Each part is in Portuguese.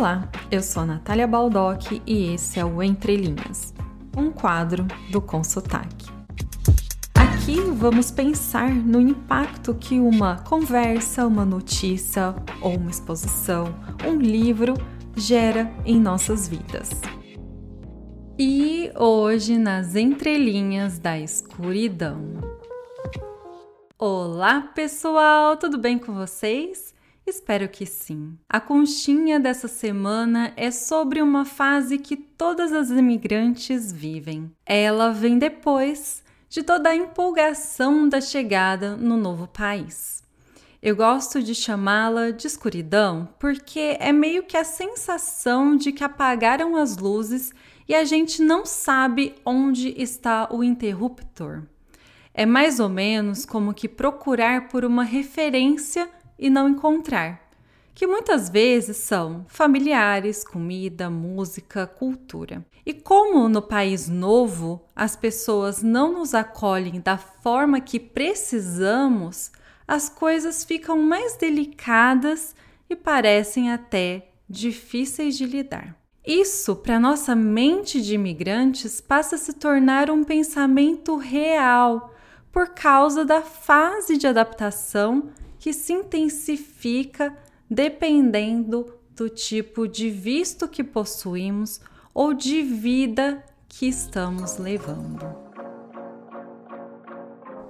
Olá, eu sou a Natália Baldocchi e esse é o Entrelinhas, um quadro do Com Sotaque. Aqui vamos pensar no impacto que uma conversa, uma notícia ou uma exposição, um livro gera em nossas vidas. E hoje nas entrelinhas da escuridão. Olá pessoal, tudo bem com vocês? Espero que sim. A conchinha dessa semana é sobre uma fase que todas as imigrantes vivem. Ela vem depois de toda a empolgação da chegada no novo país. Eu gosto de chamá-la de escuridão porque é meio que a sensação de que apagaram as luzes e a gente não sabe onde está o interruptor. É mais ou menos como que procurar por uma referência e não encontrar, que muitas vezes são familiares, comida, música, cultura. E como no país novo as pessoas não nos acolhem da forma que precisamos, as coisas ficam mais delicadas e parecem até difíceis de lidar. Isso, para nossa mente de imigrantes, passa a se tornar um pensamento real por causa da fase de adaptação que se intensifica dependendo do tipo de visto que possuímos ou de vida que estamos levando.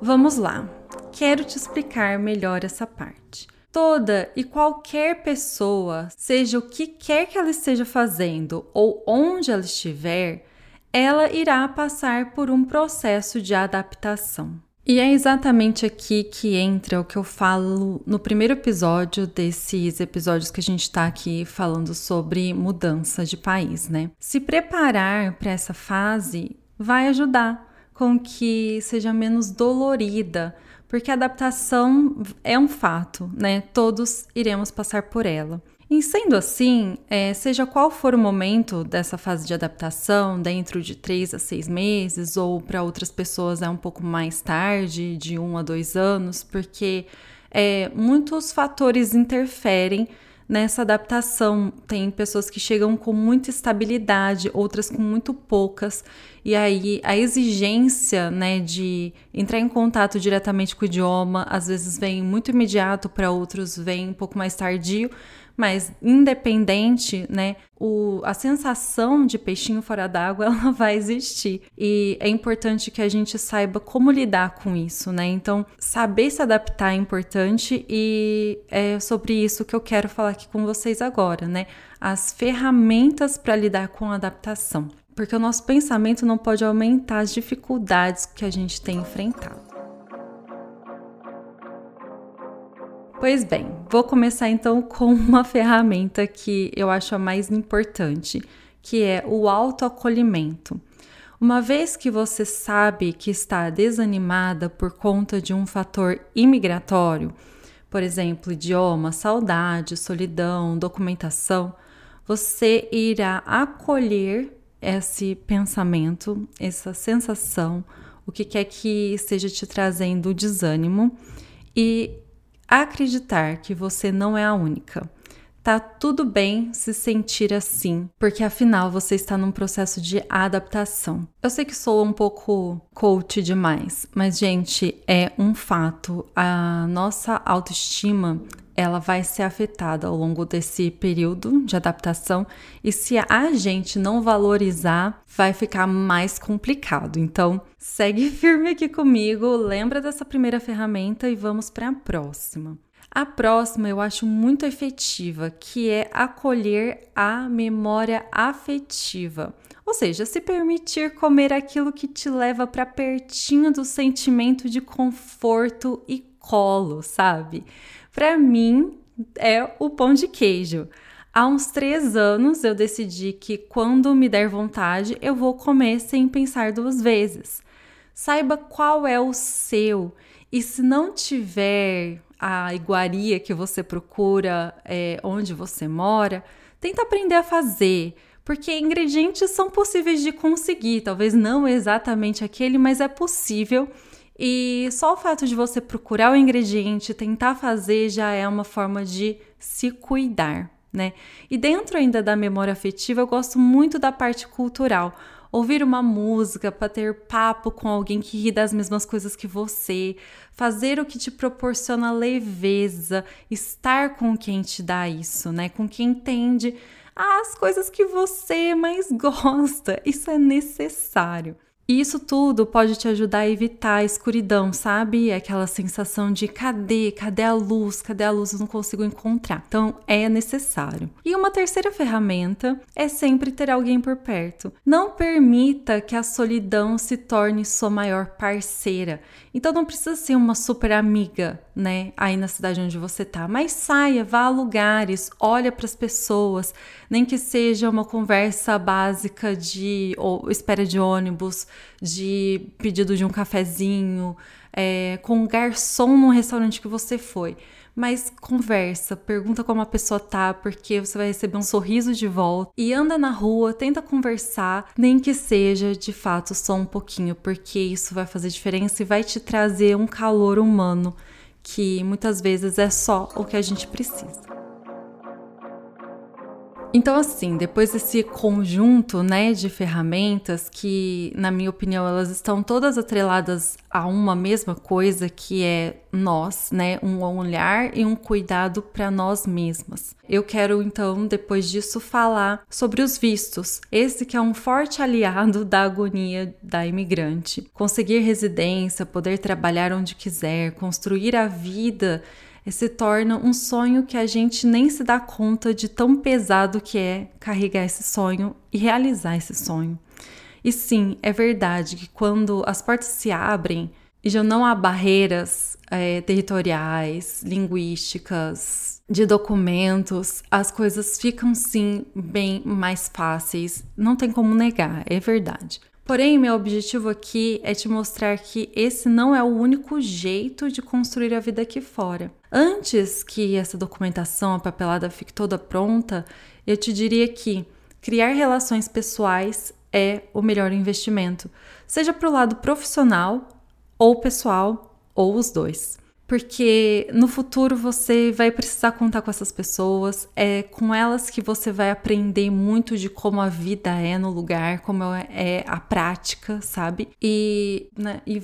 Vamos lá, quero te explicar melhor essa parte. Toda e qualquer pessoa, seja o que quer que ela esteja fazendo ou onde ela estiver, ela irá passar por um processo de adaptação. E é exatamente aqui que entra o que eu falo no primeiro episódio desses episódios que a gente está aqui falando sobre mudança de país, né? Se preparar para essa fase vai ajudar com que seja menos dolorida, porque a adaptação é um fato, né? Todos iremos passar por ela. E sendo assim, seja qual for o momento dessa fase de adaptação, dentro de 3 a 6 meses, ou para outras pessoas é um pouco mais tarde, de 1 a 2 anos, porque muitos fatores interferem nessa adaptação. Tem pessoas que chegam com muita estabilidade, outras com muito poucas, e aí a exigência, né, de entrar em contato diretamente com o idioma, às vezes vem muito imediato, para outros vem um pouco mais tardio. Mas independente, né, a sensação de peixinho fora d'água, ela vai existir. E é importante que a gente saiba como lidar com isso, né? Então, saber se adaptar é importante e é sobre isso que eu quero falar aqui com vocês agora, né? As ferramentas para lidar com a adaptação. Porque o nosso pensamento não pode aumentar as dificuldades que a gente tem enfrentado. Pois bem, vou começar então com uma ferramenta que eu acho a mais importante, que é o autoacolhimento. Uma vez que você sabe que está desanimada por conta de um fator imigratório, por exemplo, idioma, saudade, solidão, documentação, você irá acolher esse pensamento, essa sensação, o que quer que esteja te trazendo desânimo e acreditar que você não é a única. Tá tudo bem se sentir assim, porque afinal você está num processo de adaptação. Eu sei que sou um pouco coach demais, mas gente, é um fato. A nossa autoestima, ela vai ser afetada ao longo desse período de adaptação e se a gente não valorizar, vai ficar mais complicado. Então, segue firme aqui comigo, lembra dessa primeira ferramenta e vamos para a próxima. A próxima eu acho muito efetiva, que é acolher a memória afetiva. Ou seja, se permitir comer aquilo que te leva para pertinho do sentimento de conforto e colo, sabe? Para mim, é o pão de queijo. Há uns 3 anos eu decidi que quando me der vontade, eu vou comer sem pensar 2 vezes. Saiba qual é o seu. E se não tiver a iguaria que você procura, onde você mora, tenta aprender a fazer. Porque ingredientes são possíveis de conseguir. Talvez não exatamente aquele, mas é possível. E só o fato de você procurar o ingrediente, tentar fazer, já é uma forma de se cuidar. né? E dentro ainda da memória afetiva, eu gosto muito da parte cultural. Ouvir uma música, bater papo com alguém que ri das mesmas coisas que você, fazer o que te proporciona leveza, estar com quem te dá isso, né? Com quem entende as coisas que você mais gosta. Isso é necessário. E isso tudo pode te ajudar a evitar a escuridão, sabe? Aquela sensação de cadê a luz? Cadê a luz? Eu não consigo encontrar. Então, é necessário. E uma terceira ferramenta é sempre ter alguém por perto. Não permita que a solidão se torne sua maior parceira. Então, não precisa ser uma super amiga, né? Aí na cidade onde você tá. Mas saia, vá a lugares, olha para as pessoas. Nem que seja uma conversa básica de ou espera de ônibus, de pedido de um cafezinho, com um garçom num restaurante que você foi. Mas conversa, pergunta como a pessoa tá, porque você vai receber um sorriso de volta. E anda na rua, tenta conversar, nem que seja de fato só um pouquinho, porque isso vai fazer diferença e vai te trazer um calor humano, que muitas vezes é só o que a gente precisa. Então assim, depois desse conjunto, né, de ferramentas que, na minha opinião, elas estão todas atreladas a uma mesma coisa, que é nós, né, um olhar e um cuidado para nós mesmas. Eu quero, então, depois disso, falar sobre os vistos. Esse que é um forte aliado da agonia da imigrante. Conseguir residência, poder trabalhar onde quiser, construir a vida... se torna um sonho que a gente nem se dá conta de tão pesado que é carregar esse sonho e realizar esse sonho. E sim, é verdade que quando as portas se abrem e já não há barreiras territoriais, linguísticas, de documentos, as coisas ficam sim bem mais fáceis. Não tem como negar, é verdade. Porém, meu objetivo aqui é te mostrar que esse não é o único jeito de construir a vida aqui fora. Antes que essa documentação, a papelada, fique toda pronta, eu te diria que criar relações pessoais é o melhor investimento, seja para o lado profissional ou pessoal, ou os dois. Porque no futuro você vai precisar contar com essas pessoas, é com elas que você vai aprender muito de como a vida é no lugar, como é a prática, sabe? E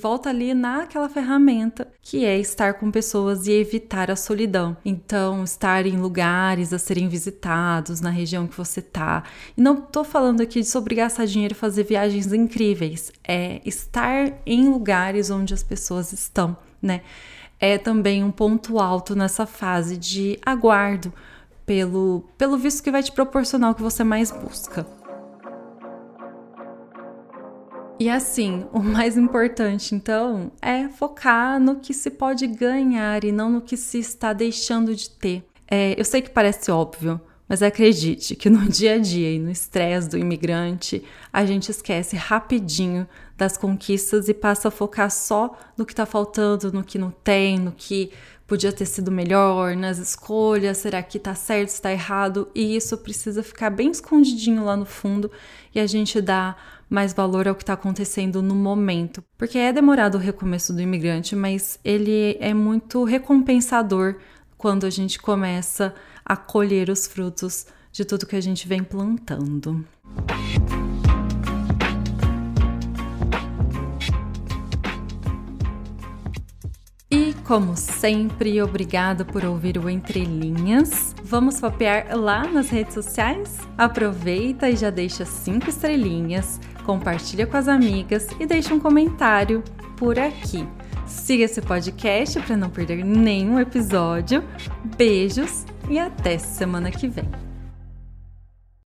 volta ali naquela ferramenta que é estar com pessoas e evitar a solidão. Então, estar em lugares a serem visitados, na região que você tá. E não tô falando aqui sobre gastar dinheiro e fazer viagens incríveis. É estar em lugares onde as pessoas estão, né? É também um ponto alto nessa fase de aguardo pelo visto que vai te proporcionar o que você mais busca. E assim, o mais importante, então, é focar no que se pode ganhar e não no que se está deixando de ter. Eu sei que parece óbvio, mas acredite que no dia a dia e no estresse do imigrante, a gente esquece rapidinho das conquistas e passa a focar só no que tá faltando, no que não tem, no que podia ter sido melhor, nas escolhas, será que tá certo, se tá errado, e isso precisa ficar bem escondidinho lá no fundo e a gente dá mais valor ao que tá acontecendo no momento. Porque é demorado o recomeço do imigrante, mas ele é muito recompensador quando a gente começa a colher os frutos de tudo que a gente vem plantando. E como sempre, obrigada por ouvir o Entrelinhas. Vamos papear lá nas redes sociais? Aproveita e já deixa 5 estrelinhas, compartilha com as amigas e deixa um comentário por aqui. Siga esse podcast para não perder nenhum episódio. Beijos e até semana que vem.